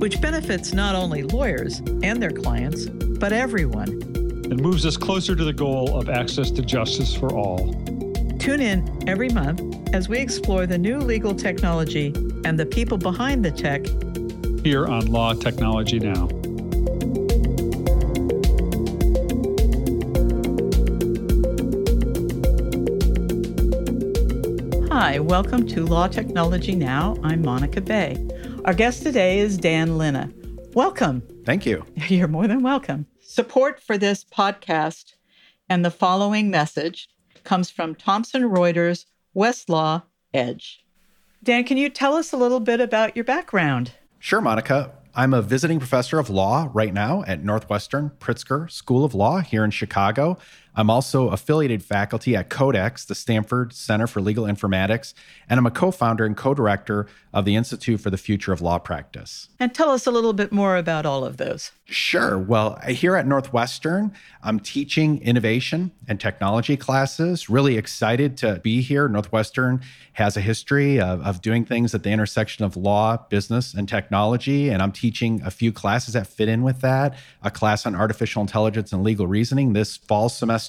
Which benefits not only lawyers and their clients, but everyone. And moves us closer to the goal of access to justice for all. Tune in every month as we explore the new legal technology and the people behind the tech here on Law Technology Now. Hi, welcome to Law Technology Now. I'm Monica Bay. Our guest today is Dan Linna. Welcome. Thank you. You're more than welcome. Support for this podcast and the following message comes from Thomson Reuters, Westlaw Edge. Dan, can you tell us a little bit about your background? Sure, Monica. I'm a visiting professor of law right now at Northwestern Pritzker School of Law here in Chicago. I'm also affiliated faculty at Codex, the Stanford Center for Legal Informatics, and I'm a co-founder and co-director of the Institute for the Future of Law Practice. And tell us a little bit more about all of those. Sure. Well, here at Northwestern, I'm teaching innovation and technology classes. Really excited to be here. Northwestern has a history of doing things at the intersection of law, business, and technology, and I'm teaching a few classes that fit in with that, a class on artificial intelligence and legal reasoning this fall semester.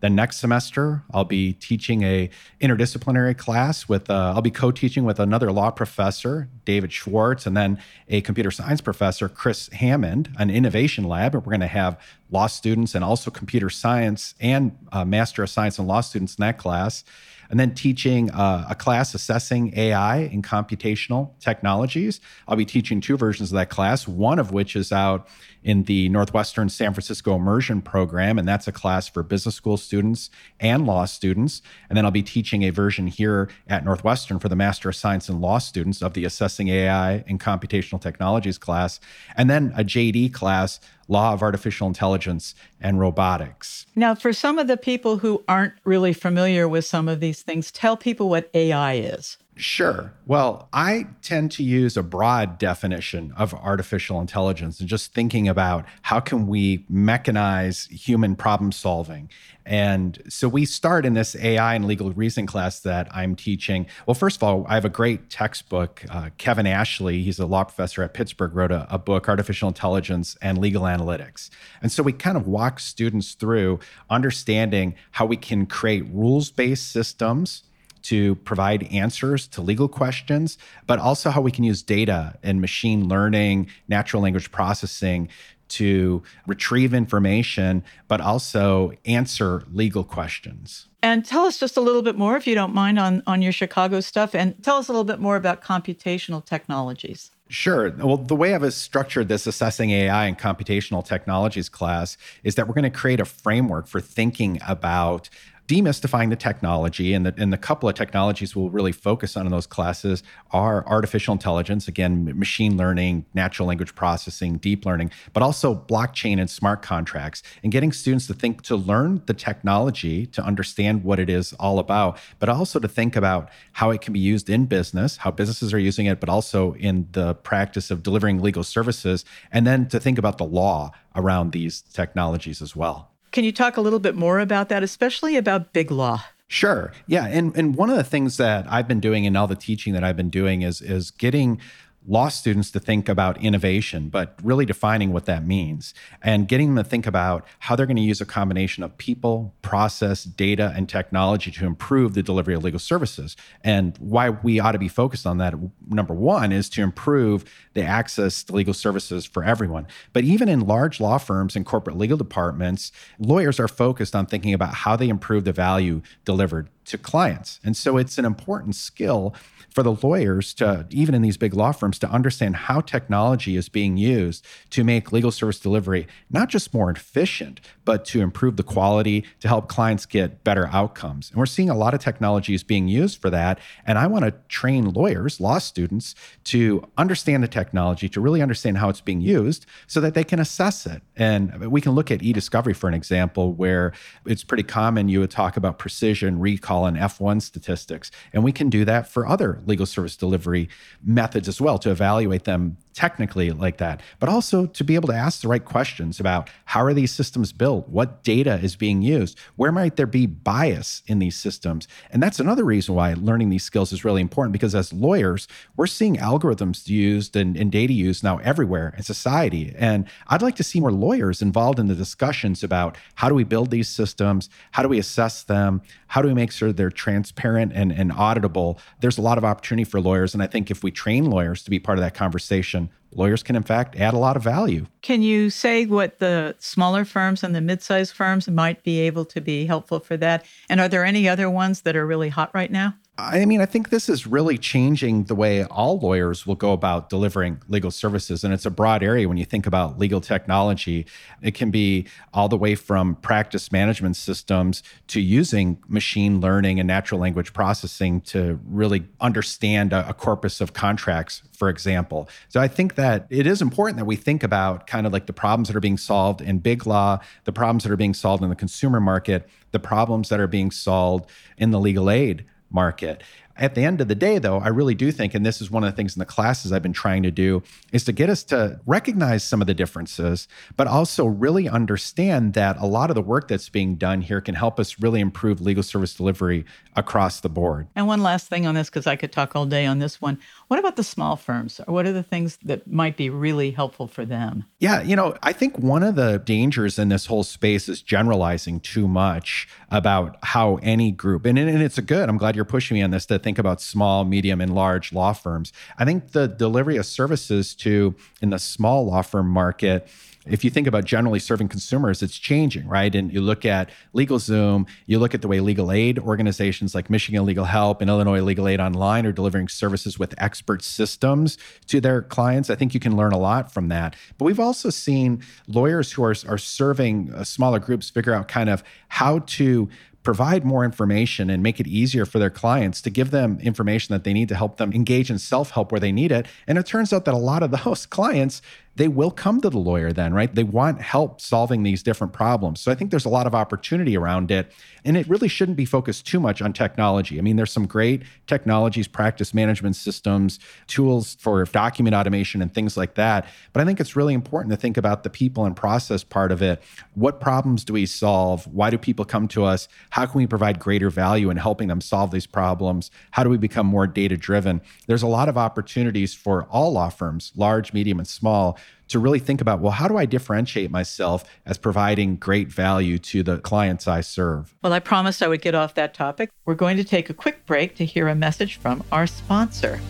The next semester, I'll be teaching an interdisciplinary class with, I'll be co-teaching with another law professor, David Schwartz, and then a computer science professor, Chris Hammond, an innovation lab. We're going to have law students and also computer science and Master of Science in Law students in that class. And then teaching a class assessing AI and computational technologies. I'll be teaching two versions of that class, one of which is out in the Northwestern San Francisco Immersion Program, and that's a class for business school students and law students. And then I'll be teaching a version here at Northwestern for the Master of Science in Law students of the Assessing AI and Computational Technologies class, and then a JD class, Law of Artificial Intelligence and Robotics. Now, for some of the people who aren't really familiar with some of these things, tell people what AI is. Sure. Well, I tend to use a broad definition of artificial intelligence and just thinking about how can we mechanize human problem solving. And so we start in this AI and legal reasoning class that I'm teaching. Well, first of all, I have a great textbook. Kevin Ashley, he's a law professor at Pittsburgh, wrote a book, Artificial Intelligence and Legal Analytics. And so we kind of walk students through understanding how we can create rules-based systems to provide answers to legal questions, but also how we can use data and machine learning, natural language processing to retrieve information, but also answer legal questions. And tell us just a little bit more, if you don't mind, on your Chicago stuff, and tell us a little bit more about computational technologies. Sure. Well, the way I've structured this Assessing AI and Computational Technologies class is that we're going to create a framework for thinking about demystifying the technology, and the couple of technologies we'll really focus on in those classes are artificial intelligence, again, machine learning, natural language processing, deep learning, but also blockchain and smart contracts, and getting students to think, to learn the technology, to understand what it is all about, but also to think about how it can be used in business, how businesses are using it, but also in the practice of delivering legal services, and then to think about the law around these technologies as well. Can you talk a little bit more about that, especially about big law? Sure. Yeah. And one of the things that I've been doing in all the teaching that I've been doing is getting law students to think about innovation, but really defining what that means and getting them to think about how they're going to use a combination of people, process, data, and technology to improve the delivery of legal services. And why we ought to be focused on that, number one, is to improve the access to legal services for everyone. But even in large law firms and corporate legal departments, lawyers are focused on thinking about how they improve the value delivered to clients. And so it's an important skill for the lawyers to, even in these big law firms, to understand how technology is being used to make legal service delivery not just more efficient, but to improve the quality, to help clients get better outcomes. And we're seeing a lot of technologies being used for that. And I want to train lawyers, law students, to understand the technology, to really understand how it's being used so that they can assess it. And we can look at e-discovery for an example, where it's pretty common you would talk about precision, recall, and F1 statistics. And we can do that for other legal service delivery methods as well, to evaluate them technically like that, but also to be able to ask the right questions about how are these systems built? What data is being used? Where might there be bias in these systems? And that's another reason why learning these skills is really important, because as lawyers, we're seeing algorithms used and data used now everywhere in society. And I'd like to see more lawyers involved in the discussions about how do we build these systems? How do we assess them? How do we make sure they're transparent and auditable? There's a lot of opportunity for lawyers. And I think if we train lawyers to be part of that conversation, lawyers can, in fact, add a lot of value. Can you say what the smaller firms and the mid-sized firms might be able to be helpful for that? And are there any other ones that are really hot right now? I mean, I think this is really changing the way all lawyers will go about delivering legal services. And it's a broad area when you think about legal technology. It can be all the way from practice management systems to using machine learning and natural language processing to really understand a corpus of contracts, for example. So I think that it is important that we think about kind of like the problems that are being solved in big law, the problems that are being solved in the consumer market, the problems that are being solved in the legal aid market. At the end of the day, though, I really do think, and this is one of the things in the classes I've been trying to do, is to get us to recognize some of the differences, but also really understand that a lot of the work that's being done here can help us really improve legal service delivery across the board. And one last thing on this, because I could talk all day on this one. What about the small firms? What are the things that might be really helpful for them? Yeah, you know, I think one of the dangers in this whole space is generalizing too much about how any group, and it's a good, I'm glad you're pushing me on this, to think about small, medium, and large law firms. I think the delivery of services to in the small law firm market, if you think about generally serving consumers, it's changing, right? And you look at LegalZoom, you look at the way legal aid organizations like Michigan Legal Help and Illinois Legal Aid Online are delivering services with expert systems to their clients. I think you can learn a lot from that. But we've also seen lawyers who are serving smaller groups figure out kind of how to provide more information and make it easier for their clients, to give them information that they need to help them engage in self-help where they need it. And it turns out that a lot of those clients, they will come to the lawyer then, right? They want help solving these different problems. So I think there's a lot of opportunity around it. And it really shouldn't be focused too much on technology. I mean, there's some great technologies, practice management systems, tools for document automation and things like that. But I think it's really important to think about the people and process part of it. What problems do we solve? Why do people come to us? How can we provide greater value in helping them solve these problems? How do we become more data-driven? There's a lot of opportunities for all law firms, large, medium, and small, to really think about, well, how do I differentiate myself as providing great value to the clients I serve? Well, I promised I would get off that topic. We're going to take a quick break to hear a message from our sponsor.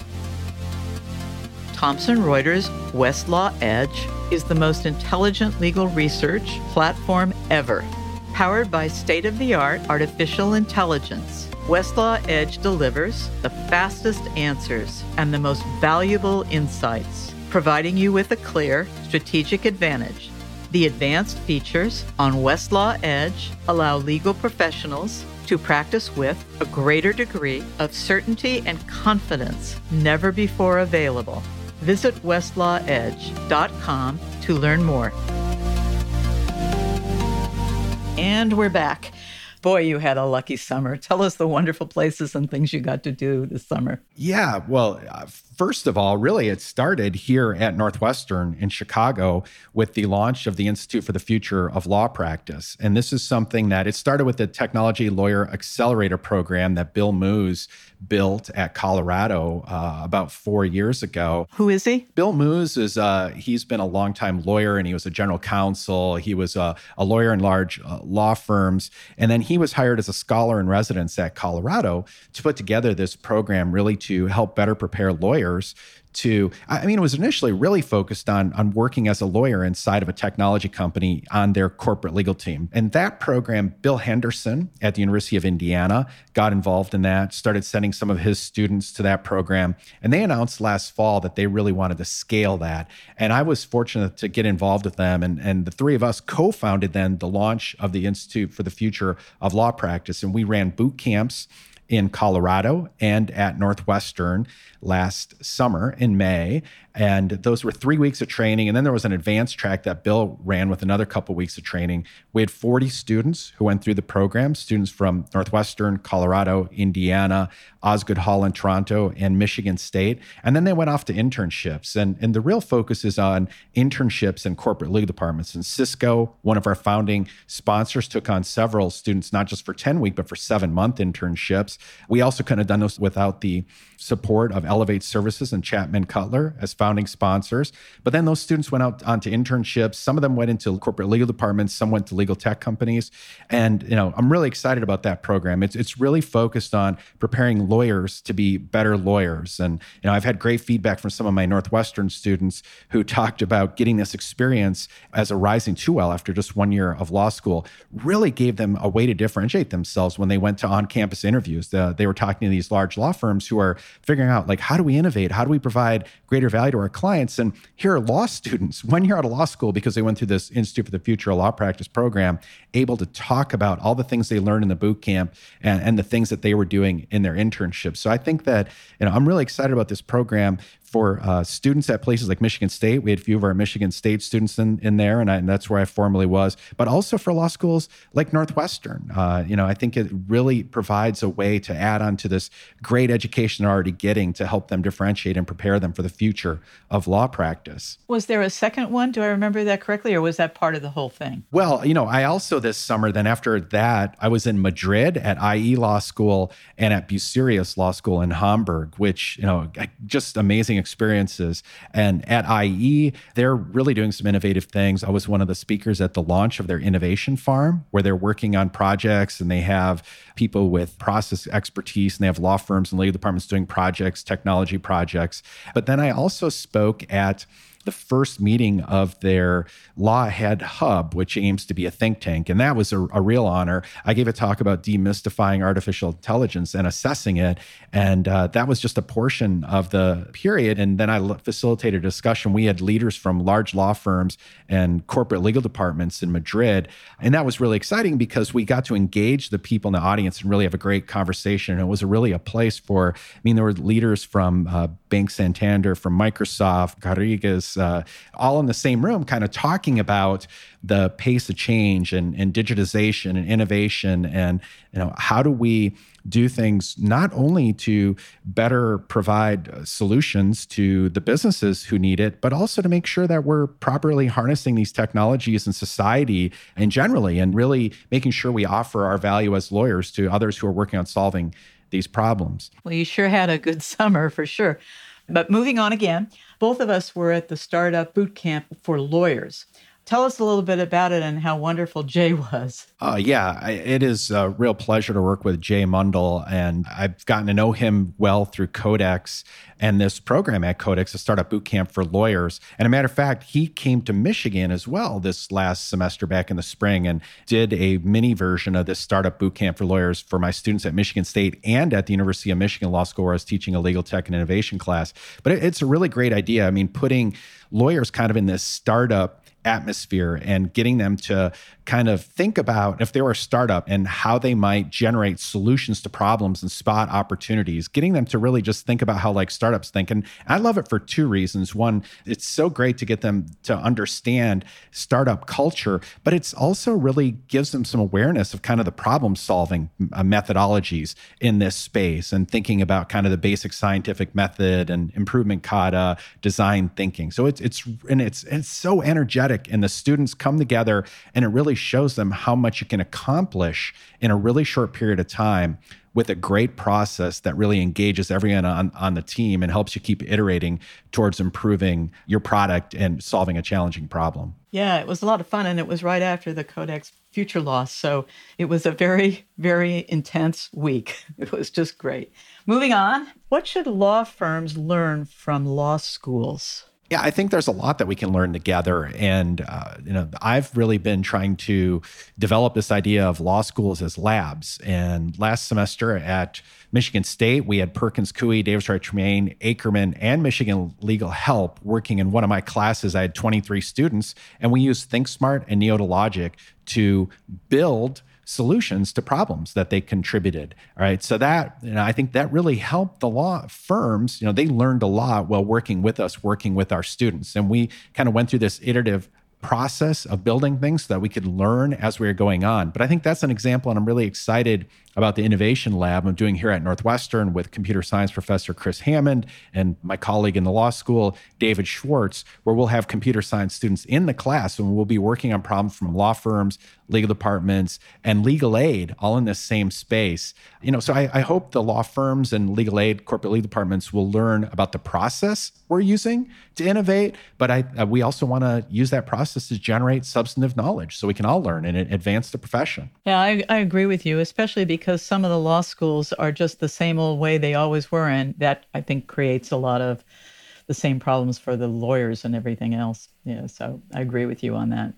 Thomson Reuters Westlaw Edge is the most intelligent legal research platform ever. Powered by state-of-the-art artificial intelligence, Westlaw Edge delivers the fastest answers and the most valuable insights, providing you with a clear strategic advantage. The advanced features on Westlaw Edge allow legal professionals to practice with a greater degree of certainty and confidence never before available. Visit westlawedge.com to learn more. And we're back. Boy, you had a lucky summer. Tell us the wonderful places and things you got to do this summer. Yeah, well, first of all, really, it started here at Northwestern in Chicago with the launch of the Institute for the Future of Law Practice. And this is something that it started with the Technology Lawyer Accelerator Program that Bill Moos built at Colorado about 4 years ago. Who is he? Bill Moos is, he's been a longtime lawyer, and he was a general counsel. He was a lawyer in large law firms. And then he was hired as a scholar in residence at Colorado to put together this program really to help better prepare lawyers lawyers to, I mean, it was initially really focused on working as a lawyer inside of a technology company on their corporate legal team. And that program, Bill Henderson at the University of Indiana got involved in that, started sending some of his students to that program. And they announced last fall that they really wanted to scale that. And I was fortunate to get involved with them. And the three of us co-founded then the launch of the Institute for the Future of Law Practice. And we ran boot camps in Colorado and at Northwestern last summer in May. And those were 3 weeks of training. And then there was an advanced track that Bill ran with another couple weeks of training. We had 40 students who went through the program, students from Northwestern, Colorado, Indiana, Osgoode Hall in Toronto, and Michigan State. And then they went off to internships. And the real focus is on internships in corporate legal departments. And Cisco, one of our founding sponsors, took on several students, not just for 10-week, but for 7-month internships. We also couldn't have done this without the support of Elevate Services and Chapman Cutler as founding sponsors. But then those students went out onto internships. Some of them went into corporate legal departments. Some went to legal tech companies. And you know, I'm really excited about that program. It's really focused on preparing lawyers to be better lawyers. And you know, I've had great feedback from some of my Northwestern students who talked about getting this experience as a rising 2L after just 1 year of law school really gave them a way to differentiate themselves when they went to on-campus interviews. They were talking to these large law firms who are figuring out, like, how do we innovate? How do we provide greater value to our clients? And here are law students, 1 year out of law school, because they went through this Institute for the Future of Law Practice program, able to talk about all the things they learned in the boot camp and the things that they were doing in their internships. So I think that, you know, I'm really excited about this program for students at places like Michigan State. We had a few of our Michigan State students in there, and that's where I formerly was, but also for law schools like Northwestern. You know, I think it really provides a way to add on to this great education they're already getting to help them differentiate and prepare them for the future of law practice. Was there a second one? Do I remember that correctly, or was that part of the whole thing? Well, you know, I also this summer, then after that, I was in Madrid at IE Law School and at Bucerius Law School in Hamburg, which, you know, just amazing experiences. And at IE, they're really doing some innovative things. I was one of the speakers at the launch of their innovation farm, where they're working on projects and they have people with process expertise and they have law firms and legal departments doing projects, technology projects. But then I also spoke at the first meeting of their Law Head Hub, which aims to be a think tank. And that was a real honor. I gave a talk about demystifying artificial intelligence and assessing it. And that was just a portion of the period. And then I facilitated a discussion. We had leaders from large law firms and corporate legal departments in Madrid. And that was really exciting because we got to engage the people in the audience and really have a great conversation. And it was really a place for, I mean, there were leaders from Bank Santander, from Microsoft, Garrigues, all in the same room, kind of talking about the pace of change and digitization and innovation, and you know, how do we do things not only to better provide solutions to the businesses who need it, but also to make sure that we're properly harnessing these technologies in society and generally, and really making sure we offer our value as lawyers to others who are working on solving these problems. Well, you sure had a good summer for sure. But moving on again, both of us were at the startup boot camp for lawyers. Tell us a little bit about it and how wonderful Jay was. It is a real pleasure to work with Jay Mundell, and I've gotten to know him well through Codex and this program at Codex, a startup boot camp for lawyers. And a matter of fact, he came to Michigan as well this last semester back in the spring and did a mini version of this startup boot camp for lawyers for my students at Michigan State and at the University of Michigan Law School, where I was teaching a legal tech and innovation class. But it's a really great idea. I mean, putting lawyers kind of in this startup atmosphere and getting them to kind of think about if they were a startup and how they might generate solutions to problems and spot opportunities, getting them to really just think about how like startups think. And I love it for two reasons. One, it's so great to get them to understand startup culture, but it's also really gives them some awareness of kind of the problem solving methodologies in this space and thinking about kind of the basic scientific method and improvement kata, design thinking. So it's so energetic. And the students come together and it really shows them how much you can accomplish in a really short period of time with a great process that really engages everyone on the team and helps you keep iterating towards improving your product and solving a challenging problem. Yeah, it was a lot of fun. And it was right after the Codex Future Law. So it was a very, very intense week. It was just great. Moving on, what should law firms learn from law schools? Yeah, I think there's a lot that we can learn together. And, I've really been trying to develop this idea of law schools as labs. And last semester at Michigan State, we had Perkins Coie, Davis Wright Tremaine, Ackerman, and Michigan Legal Help working in one of my classes. I had 23 students, and we used ThinkSmart and NeoLogic to build solutions to problems that they contributed. All right. So that, I think that really helped the law firms. They learned a lot while working with us, working with our students. And we kind of went through this iterative process of building things so that we could learn as we were going on. But I think that's an example, and I'm really excited about the innovation lab I'm doing here at Northwestern with computer science professor Chris Hammond and my colleague in the law school, David Schwartz, where we'll have computer science students in the class and we'll be working on problems from law firms, legal departments, and legal aid all in this same space. So I hope the law firms and legal aid, corporate legal departments will learn about the process we're using to innovate, but we also want to use that process to generate substantive knowledge so we can all learn and advance the profession. Yeah, I agree with you, especially because some of the law schools are just the same old way they always were. And that, I think, creates a lot of the same problems for the lawyers and everything else. Yeah, so I agree with you on that.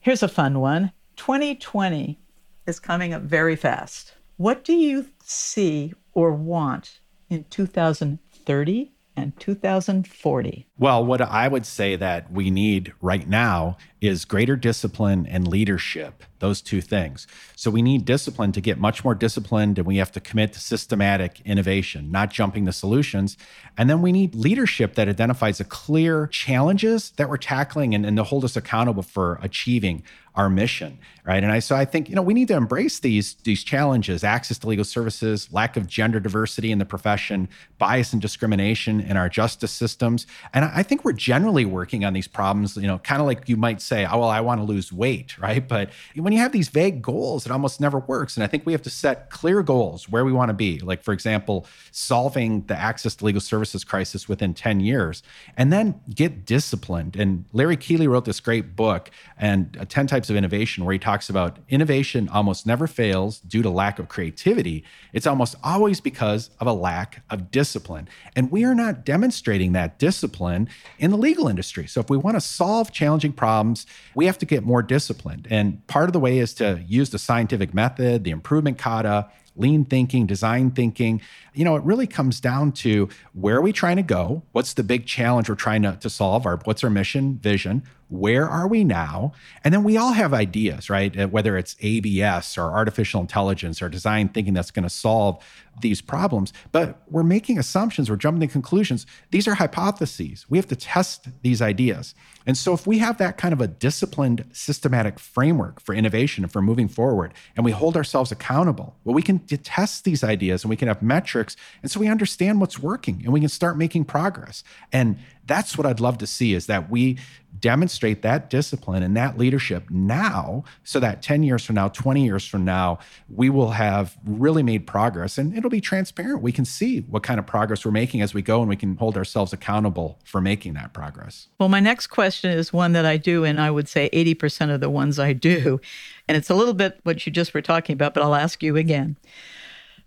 Here's a fun one. 2020 is coming up very fast. What do you see or want in 2030 and 2040? Well, what I would say that we need right now is greater discipline and leadership, those two things. So we need discipline to get much more disciplined, and we have to commit to systematic innovation, not jumping to solutions. And then we need leadership that identifies the clear challenges that we're tackling and to hold us accountable for achieving our mission, right? And I think, we need to embrace these challenges: access to legal services, lack of gender diversity in the profession, bias and discrimination in our justice systems. And I think we're generally working on these problems, kind of like you might say, oh, well, I want to lose weight, right? But when you have these vague goals, it almost never works. And I think we have to set clear goals where we want to be, like, for example, solving the access to legal services crisis within 10 years, and then get disciplined. And Larry Keeley wrote this great book, and 10 Types of Innovation, where he talks about innovation almost never fails due to lack of creativity. It's almost always because of a lack of discipline. And we are not demonstrating that discipline in the legal industry. So if we want to solve challenging problems, we have to get more disciplined. And part of the way is to use the scientific method, the improvement kata, lean thinking, design thinking. It really comes down to, where are we trying to go? What's the big challenge we're trying to solve? What's our mission, vision? Where are we now? And then we all have ideas, right? Whether it's ABS or artificial intelligence or design thinking that's going to solve these problems. But we're making assumptions. We're jumping to conclusions. These are hypotheses. We have to test these ideas. And so if we have that kind of a disciplined, systematic framework for innovation and for moving forward, and we hold ourselves accountable, well, we can test these ideas and we can have metrics. And so we understand what's working and we can start making progress. And that's what I'd love to see, is that we demonstrate that discipline and that leadership now, so that 10 years from now, 20 years from now, we will have really made progress, and it'll be transparent. We can see what kind of progress we're making as we go, and we can hold ourselves accountable for making that progress. Well, my next question is one that I do, and I would say 80% of the ones I do, and it's a little bit what you just were talking about, but I'll ask you again.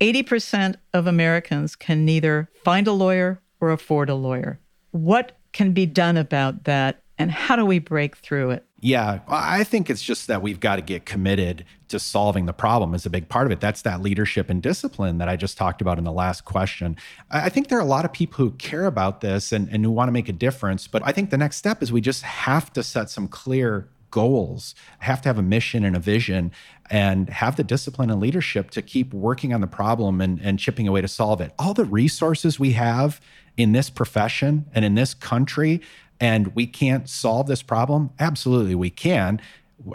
80% of Americans can neither find a lawyer or afford a lawyer. What can be done about that, and how do we break through it? Yeah, I think it's just that we've got to get committed to solving the problem is a big part of it. That's that leadership and discipline that I just talked about in the last question. I think there are a lot of people who care about this and who want to make a difference. But I think the next step is we just have to set some clear goals, have to have a mission and a vision, and have the discipline and leadership to keep working on the problem and chipping away to solve it. All the resources we have in this profession and in this country, and we can't solve this problem? Absolutely, we can.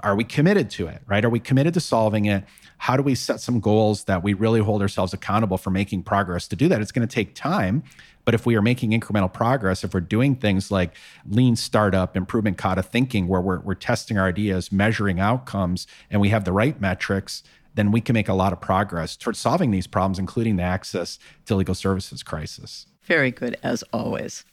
Are we committed to it, right? Are we committed to solving it? How do we set some goals that we really hold ourselves accountable for making progress? To do that, it's going to take time. But if we are making incremental progress, if we're doing things like lean startup, improvement kata thinking, where we're testing our ideas, measuring outcomes, and we have the right metrics, then we can make a lot of progress towards solving these problems, including the access to legal services crisis. Very good, as always.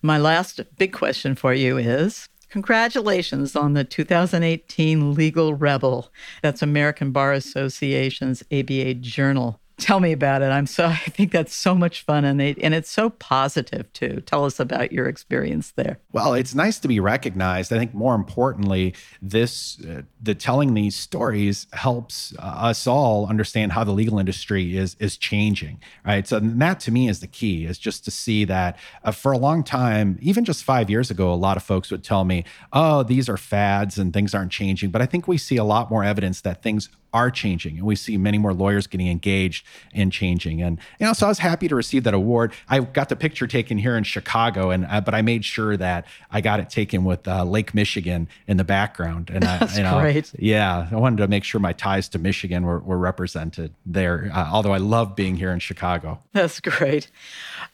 My last big question for you is, congratulations on the 2018 Legal Rebel. That's American Bar Association's ABA Journal. Tell me about it. I think that's so much fun, and it's so positive too. Tell us about your experience there. Well, it's nice to be recognized. I think more importantly, the telling these stories helps us all understand how the legal industry is changing, right? So that to me is the key, is just to see that for a long time, even just 5 years ago, a lot of folks would tell me, oh, these are fads and things aren't changing. But I think we see a lot more evidence that things are changing, and we see many more lawyers getting engaged in changing. And so I was happy to receive that award. I got the picture taken here in Chicago, but I made sure that I got it taken with Lake Michigan in the background. And that's great. Yeah, I wanted to make sure my ties to Michigan were represented there. Although I love being here in Chicago. That's great.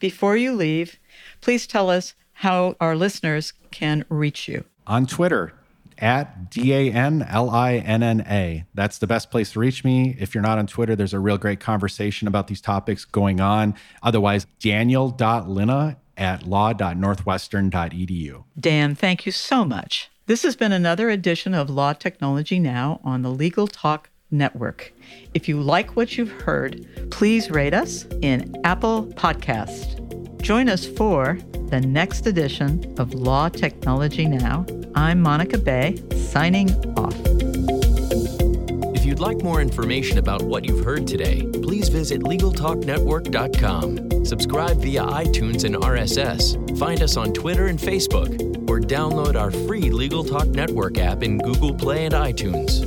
Before you leave, please tell us how our listeners can reach you on Twitter. At DANLINNA. That's the best place to reach me. If you're not on Twitter, there's a real great conversation about these topics going on. Otherwise, daniel.linna@law.northwestern.edu. Dan, thank you so much. This has been another edition of Law Technology Now on the Legal Talk Network. If you like what you've heard, please rate us in Apple Podcasts. Join us for the next edition of Law Technology Now. I'm Monica Bay, signing off. If you'd like more information about what you've heard today, please visit LegalTalkNetwork.com. Subscribe via iTunes and RSS. Find us on Twitter and Facebook, or download our free Legal Talk Network app in Google Play and iTunes.